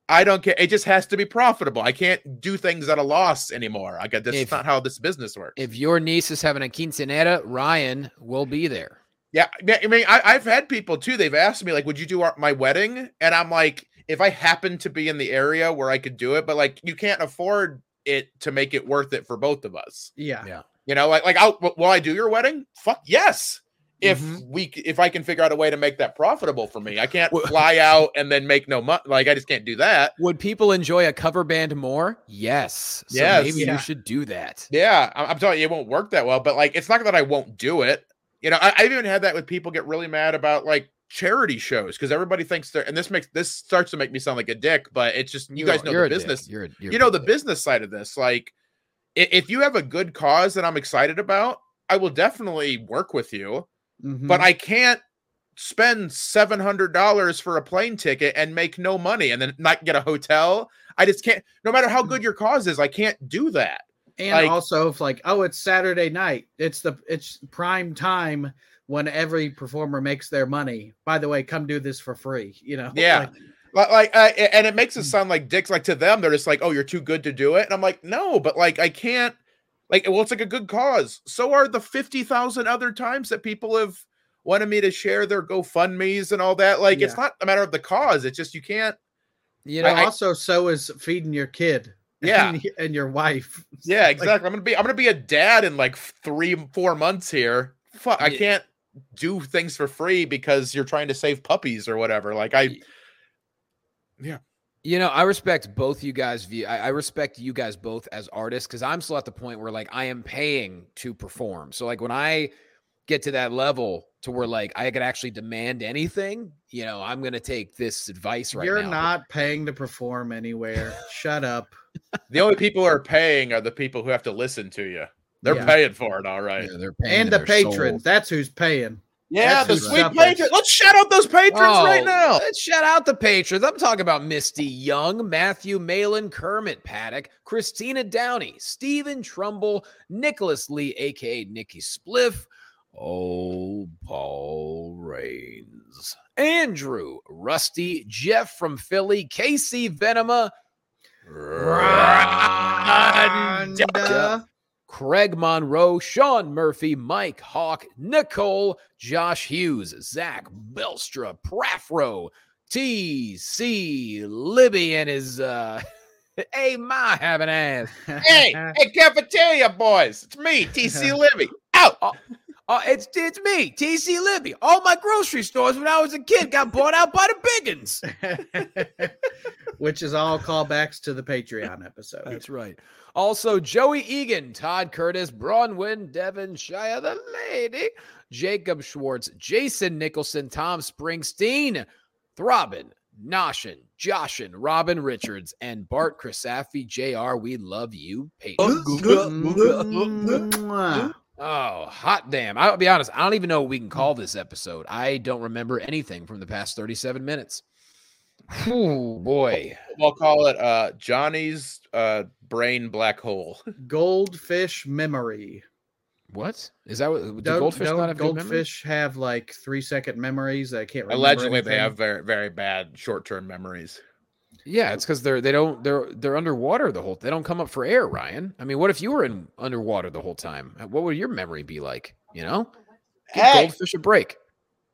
I don't care. It just has to be profitable. I can't do things at a loss anymore. I got this. It's not how this business works. If your niece is having a quinceanera, Ryan will be there. Yeah. I mean, I, I've had people too. They've asked me like, would you do our, my wedding? And I'm like, if I happen to be in the area where I could do it, but like, you can't afford it to make it worth it for both of us. Yeah. Yeah. You know, like, like I'll, will I do your wedding? Fuck yes. If mm-hmm. we, if I can figure out a way to make that profitable for me, I can't fly out and then make no money. Like I just can't do that. Would people enjoy a cover band more? Yes. So yes. Maybe yeah. you should do that. Yeah. I'm, I'm telling you, it won't work that well, but like, it's not that I won't do it. You know, I, I've even had that with people get really mad about like charity shows. Cause everybody thinks they're, and this makes, this starts to make me sound like a dick, but it's just, you, you guys know the business, you're a, you're you know, the dick. Business side of this. Like if you have a good cause that I'm excited about, I will definitely work with you. Mm-hmm. But I can't spend seven hundred dollars for a plane ticket and make no money and then not get a hotel. I just can't, no matter how good your cause is, I can't do that. And like, also if like, oh, it's Saturday night. It's the, it's prime time when every performer makes their money. By the way, come do this for free, you know? Yeah. Like, Like, like uh, and it makes it sound like dicks, like to them, they're just like, oh, you're too good to do it. And I'm like, no, but like, I can't. Like, well, it's like a good cause. So are the fifty thousand other times that people have wanted me to share their GoFundMe's and all that. Like, yeah. It's not a matter of the cause. It's just you can't. You know, I, also, I, so is feeding your kid. Yeah. And, and your wife. Yeah, exactly. Like, I'm going to be I'm going to be a dad in like three, four months here. Fuck, yeah. I can't do things for free because you're trying to save puppies or whatever. Like I. Yeah. You know, I respect both you guys view. I, I respect you guys both as artists because I'm still at the point where like I am paying to perform. So like when I get to that level to where like I could actually demand anything, you know, I'm gonna take this advice right You're now. You're not paying to perform anywhere. Shut up. The only people who are paying are the people who have to listen to you. They're yeah. paying for it, all right. Yeah, they're paying and the patrons. Soul. That's who's paying. Yeah, that's the sweet patrons. Let's shout out those patrons oh, right now. Let's shout out the patrons. I'm talking about Misty Young, Matthew Malin, Kermit Paddock, Christina Downey, Stephen Trumbull, Nicholas Lee, a k a. Nikki Spliff, oh, Paul Reigns, Andrew, Rusty, Jeff from Philly, Casey Venema, Rhonda. Craig Monroe, Sean Murphy, Mike Hawk, Nicole, Josh Hughes, Zach Belstra, Prafro, T C Libby and his, uh, hey, my having ass. Hey, hey, cafeteria boys. It's me, T C Libby. Out. Uh, uh, it's, it's me, T C Libby. All my grocery stores when I was a kid got bought out by the Biggins. Which is all callbacks to the Patreon episode. That's right. Also, Joey Egan, Todd Curtis, Bronwyn, Devonshire, the lady, Jacob Schwartz, Jason Nicholson, Tom Springsteen, Throbbin, Noshin, Joshin, Robin Richards, and Bart Crisaffi, J R, we love you, Patreon. Oh, hot damn. I'll be honest. I don't even know what we can call this episode. I don't remember anything from the past thirty-seven minutes. Oh boy. We'll call it uh Johnny's uh brain black hole. Goldfish memory. What? Is that what the goldfish don't not have goldfish have like three second memories that I can't remember? Allegedly anything. They have very very bad short-term memories. Yeah, it's because they're they don't they're they're underwater the whole they don't come up for air, Ryan. I mean, what if you were in underwater the whole time? What would your memory be like? You know? Give hey, goldfish a break.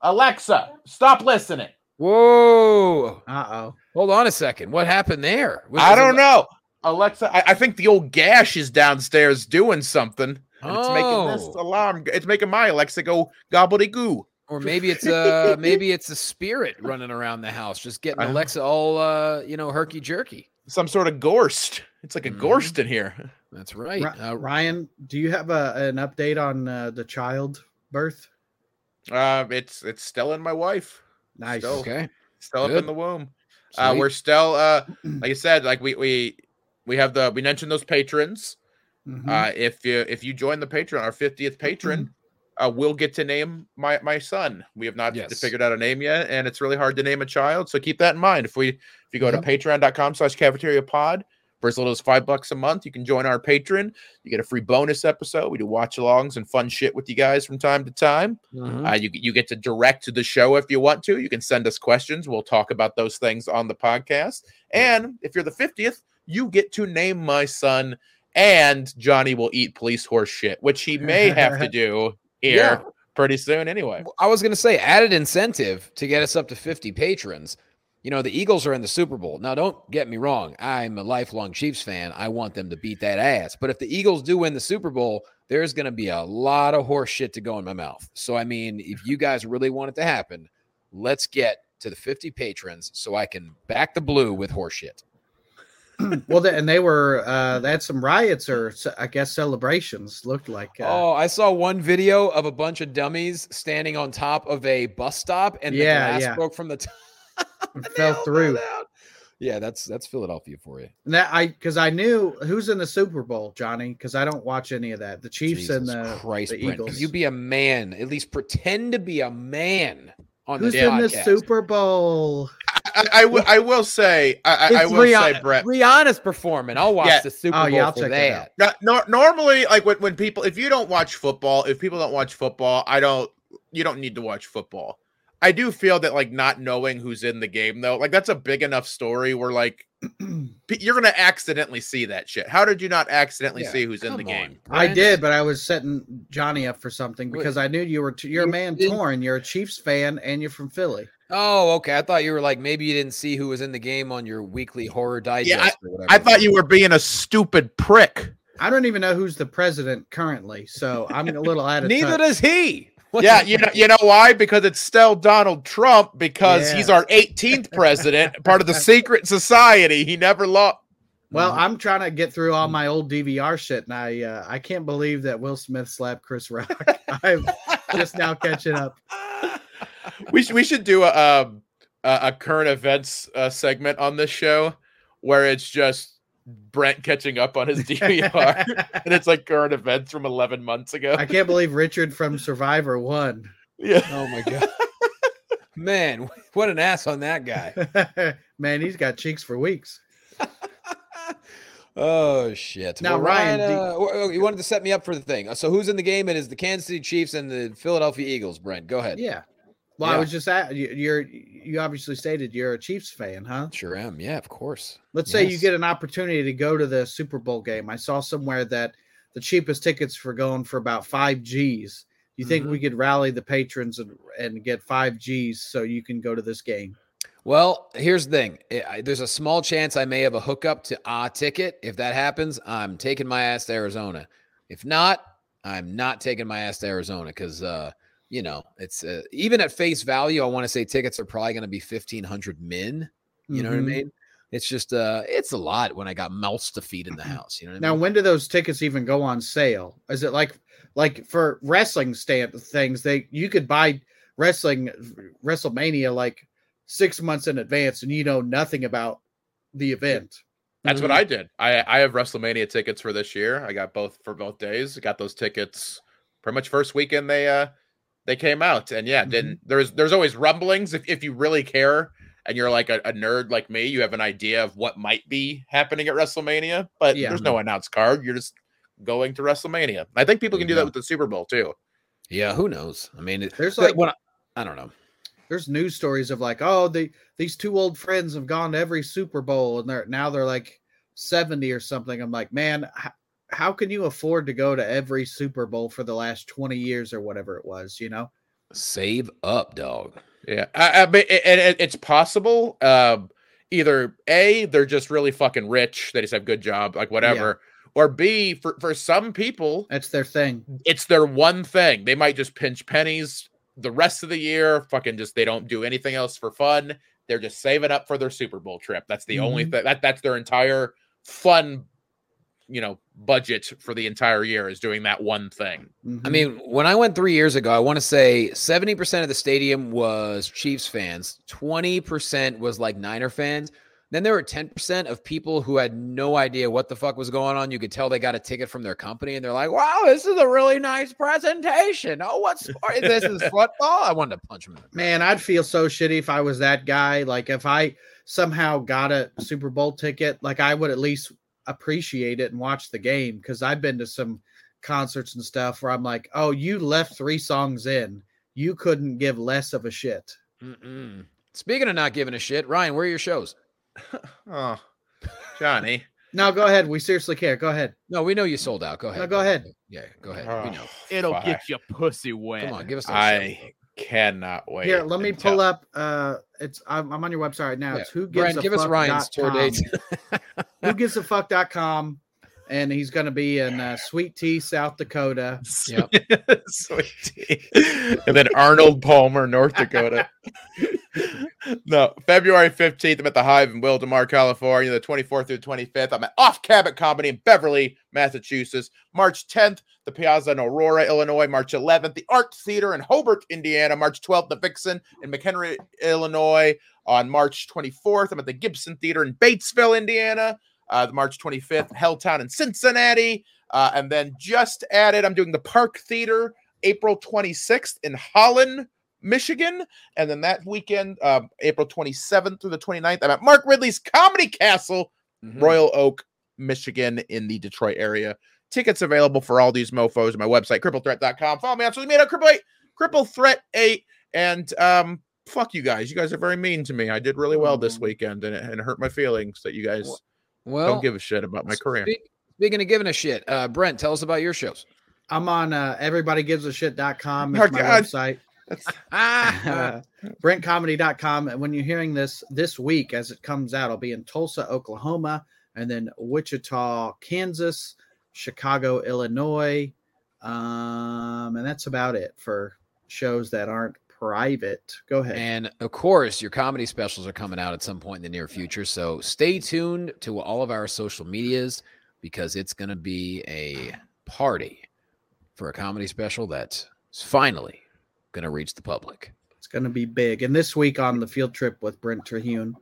Alexa, stop listening. Whoa. Uh-oh. Hold on a second. What happened there? Was I don't know. Alexa, I, I think the old gash is downstairs doing something. And oh. It's making this alarm. It's making my Alexa go gobbledygoo. Or maybe it's a, maybe it's a spirit running around the house, just getting uh, Alexa all, uh, you know, herky-jerky. Some sort of ghost. It's like a mm. ghost in here. That's right. Uh, Ryan, do you have a, an update on uh, the child birth? Uh, it's, it's Stella and my wife. Nice. Still, okay. Still Good. Up in the womb. Uh, we're still, uh, like I said, like we we we have the we mentioned those patrons. Mm-hmm. Uh, if you if you join the Patreon, our fiftieth patron, mm-hmm. uh, we'll get to name my my son. We have not yes. figured out a name yet, and it's really hard to name a child. So keep that in mind. If we if you go yep. to patreon dot com slash cafeteria pod, For as little as five bucks a month, you can join our Patreon. You get a free bonus episode. We do watch-alongs and fun shit with you guys from time to time. Mm-hmm. Uh, you, you get to direct the show if you want to. You can send us questions. We'll talk about those things on the podcast. And if you're the fiftieth, you get to name my son, and Johnny will eat police horse shit, which he may have to do here yeah. pretty soon anyway. I was going to say, added incentive to get us up to fifty patrons. You know, the Eagles are in the Super Bowl. Now, don't get me wrong. I'm a lifelong Chiefs fan. I want them to beat that ass. But if the Eagles do win the Super Bowl, there's going to be a lot of horse shit to go in my mouth. So, I mean, if you guys really want it to happen, let's get to the fifty patrons so I can back the blue with horse shit. Well, and they were, uh, they had some riots or I guess celebrations looked like. Uh, oh, I saw one video of a bunch of dummies standing on top of a bus stop and yeah, the glass yeah. broke from the top. It fell through. Yeah, that's that's Philadelphia for you. And that I because I knew who's in the Super Bowl, Johnny. Because I don't watch any of that. The Chiefs Jesus and the, Christ, the Eagles. Brent, you be a man. At least pretend to be a man on who's this in podcast. The Super Bowl. I, I, I will. I will say. I, I will Rihanna. say. Brett Rihanna's performing. I'll watch yeah. the Super oh, Bowl yeah, I'll for check that. It out. No, no, normally, like when, when people, if you don't watch football, if people don't watch football, I don't. You don't need to watch football. I do feel that, like, not knowing who's in the game, though, like, that's a big enough story where, like, you're going to accidentally see that shit. How did you not accidentally yeah, see who's in the on, game? Brent. I did, but I was setting Johnny up for something because Wait. I knew you were, t- you're a man torn. You're a Chiefs fan and you're from Philly. Oh, okay. I thought you were like, maybe you didn't see who was in the game on your weekly horror digest yeah, I, or whatever. I thought you were being a stupid prick. I don't even know who's the president currently, so I'm a little out of touch. Neither does he. What yeah, you know, you know why? Because it's still Donald Trump, because yeah. he's our eighteenth president, part of the secret society. He never lost. Well, mm-hmm. I'm trying to get through all my old D V R shit, and I uh, I can't believe that Will Smith slapped Chris Rock. I'm just now catching up. We should we should do a a, a current events uh, segment on this show where it's just Brent catching up on his D V R, and it's like current events from eleven months ago. I can't believe Richard from Survivor won. Yeah. Oh my god. Man, what an ass on that guy. Man, he's got cheeks for weeks. Oh shit. Now well, Ryan, Ryan uh, you wanted to set me up for the thing. So who's in the game? It is the Kansas City Chiefs and the Philadelphia Eagles. Brent, go ahead. Yeah. Well, yeah. I was just at you're you obviously stated you're a Chiefs fan, huh? Sure am. Yeah, of course. Let's yes. say you get an opportunity to go to the Super Bowl game. I saw somewhere that the cheapest tickets were going for about five G's. Do you mm-hmm. think we could rally the patrons and, and get five G's so you can go to this game? Well, here's the thing. There's a small chance I may have a hookup to a ticket. If that happens, I'm taking my ass to Arizona. If not, I'm not taking my ass to Arizona because uh you know, it's uh, even at face value, I want to say tickets are probably going to be fifteen hundred min. You mm-hmm. know what I mean? It's just, uh, it's a lot when I got mouths to feed in the house. You know what now, I mean? Now, when do those tickets even go on sale? Is it like, like for wrestling stand things, they, you could buy wrestling WrestleMania like six months in advance and you know nothing about the event. That's mm-hmm. what I did. I, I have WrestleMania tickets for this year. I got both for both days. I got those tickets pretty much first weekend. They, uh, They came out and yeah, didn't there's there's always rumblings if, if you really care and you're like a, a nerd like me, you have an idea of what might be happening at WrestleMania, but yeah. there's no announced card. You're just going to WrestleMania. I think people can do yeah. that with the Super Bowl too. Yeah, who knows? I mean, it, there's like when I, I don't know. There's news stories of like, oh, the these two old friends have gone to every Super Bowl and they're now they're like seventy or something. I'm like, man, h- how can you afford to go to every Super Bowl for the last twenty years or whatever it was, you know? Save up, dog. Yeah. I, I mean, it, it, it's possible. Um, either A, they're just really fucking rich. They just have good job, like whatever. Yeah. Or B, for, for some people, that's their thing. It's their one thing. They might just pinch pennies the rest of the year. Fucking just, they don't do anything else for fun. They're just saving up for their Super Bowl trip. That's the mm-hmm. only thing that that's their entire fun, you know, budget for the entire year is doing that one thing. I mean, when I went three years ago, I want to say seventy percent of the stadium was Chiefs fans. twenty percent was like Niner fans. Then there were ten percent of people who had no idea what the fuck was going on. You could tell they got a ticket from their company and they're like, wow, this is a really nice presentation. Oh, what sport? This is football. I wanted to punch him in the Man, I'd feel so shitty if I was that guy. Like if I somehow got a Super Bowl ticket, like I would at least appreciate it and watch the game, because I've been to some concerts and stuff where I'm like, oh, you left three songs in. You couldn't give less of a shit. Mm-mm. Speaking of not giving a shit, Ryan, where are your shows? Oh, Johnny. No, go ahead. We seriously care. Go ahead. No, we know you sold out. Go ahead. No, go ahead. Yeah, go ahead. Oh, we know. It'll fuck. Get your pussy wet. Come on, give us a I show. Cannot wait. Here, let me until... pull up. Uh, it's I'm, I'm on your website right now. Yeah. It's who gives Brian, a give fuck. Us Ryan's tour dates. Who gives a fuck dot com. And he's going to be in uh, Sweet Tea, South Dakota. Yep. Sweet Tea. And then Arnold Palmer, North Dakota. No, February fifteenth, I'm at the Hive in Wildomar, California. The twenty-fourth through the twenty-fifth, I'm at Off Cabot Comedy in Beverly, Massachusetts. March tenth, the Piazza in Aurora, Illinois. March eleventh, the Art Theater in Hobart, Indiana. March twelfth, the Vixen in McHenry, Illinois. On March twenty-fourth, I'm at the Gibson Theater in Batesville, Indiana. Uh, the March twenty-fifth, Helltown in Cincinnati. Uh, and then just added, I'm doing the Park Theater April twenty-sixth in Holland, Michigan. And then that weekend, uh, April twenty-seventh through the twenty-ninth, I'm at Mark Ridley's Comedy Castle, mm-hmm. Royal Oak, Michigan, in the Detroit area. Tickets available for all these mofos at my website, cripple threat dot com. Follow me on social media, cripple threat eight. And, um, fuck you guys. You guys are very mean to me. I did really well this weekend, and it, and it hurt my feelings that you guys... Well, Well, don't give a shit about my career. Speak, speaking of giving a shit, uh, Brent, tell us about your shows. I'm on uh, everybody gives a shit dot com. It's my website. uh, brent comedy dot com. And when you're hearing this this week, as it comes out, I'll be in Tulsa, Oklahoma, and then Wichita, Kansas, Chicago, Illinois. Um, and that's about it for shows that aren't private. Go ahead. And of course, your comedy specials are coming out at some point in the near future. So stay tuned to all of our social medias, because it's going to be a party for a comedy special that's finally going to reach the public. It's going to be big. And this week on the field trip with Brent Terhune,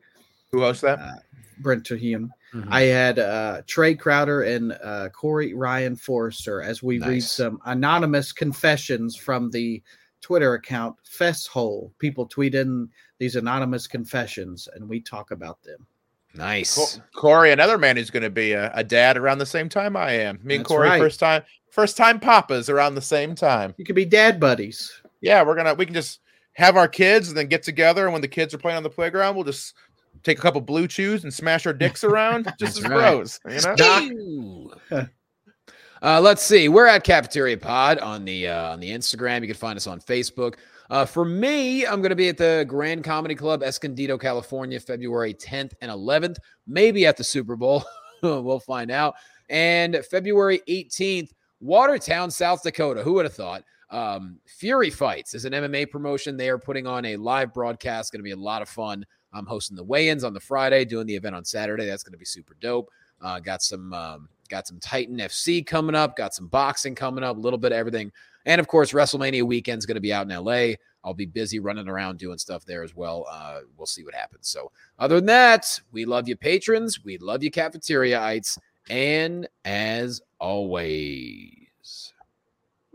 who hosts that? Uh, Brent Terhune. Mm-hmm. I had uh, Trey Crowder and uh, Corey Ryan Forrester as we nice. read some anonymous confessions from the Twitter account Fesshole. People tweet in these anonymous confessions and we talk about them. Nice. Corey, another man who's going to be a, a dad around the same time I am. Me and That's Corey, right. first time, first time papas around the same time. You could be dad buddies. Yeah, we're gonna we can just have our kids and then get together. And when the kids are playing on the playground, we'll just take a couple blue chews and smash our dicks around, just as right. bros. You know. Uh, let's see. We're at Cafeteria Pod on the uh, on the Instagram. You can find us on Facebook. Uh, for me, I'm going to be at the Grand Comedy Club, Escondido, California, February tenth and eleventh. Maybe at the Super Bowl. We'll find out. And February eighteenth, Watertown, South Dakota. Who would have thought? Um, Fury Fights is an M M A promotion. They are putting on a live broadcast. Going to be a lot of fun. I'm hosting the weigh-ins on the Friday, doing the event on Saturday. That's going to be super dope. Uh, got some... Um, Got some Titan F C coming up. Got some boxing coming up. A little bit of everything. And, of course, WrestleMania weekend's going to be out in L A. I'll be busy running around doing stuff there as well. Uh, we'll see what happens. So, other than that, we love you patrons. We love you cafeteriaites. And, as always.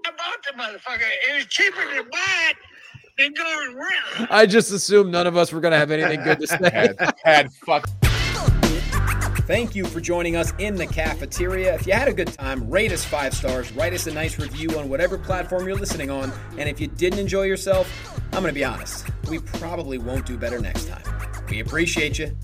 I'm out the motherfucker. It was cheaper to buy it than going around. I just assumed none of us were going to have anything good to say. had, had fuck. Thank you for joining us in the cafeteria. If you had a good time, rate us five stars, write us a nice review on whatever platform you're listening on. And if you didn't enjoy yourself, I'm going to be honest, we probably won't do better next time. We appreciate you.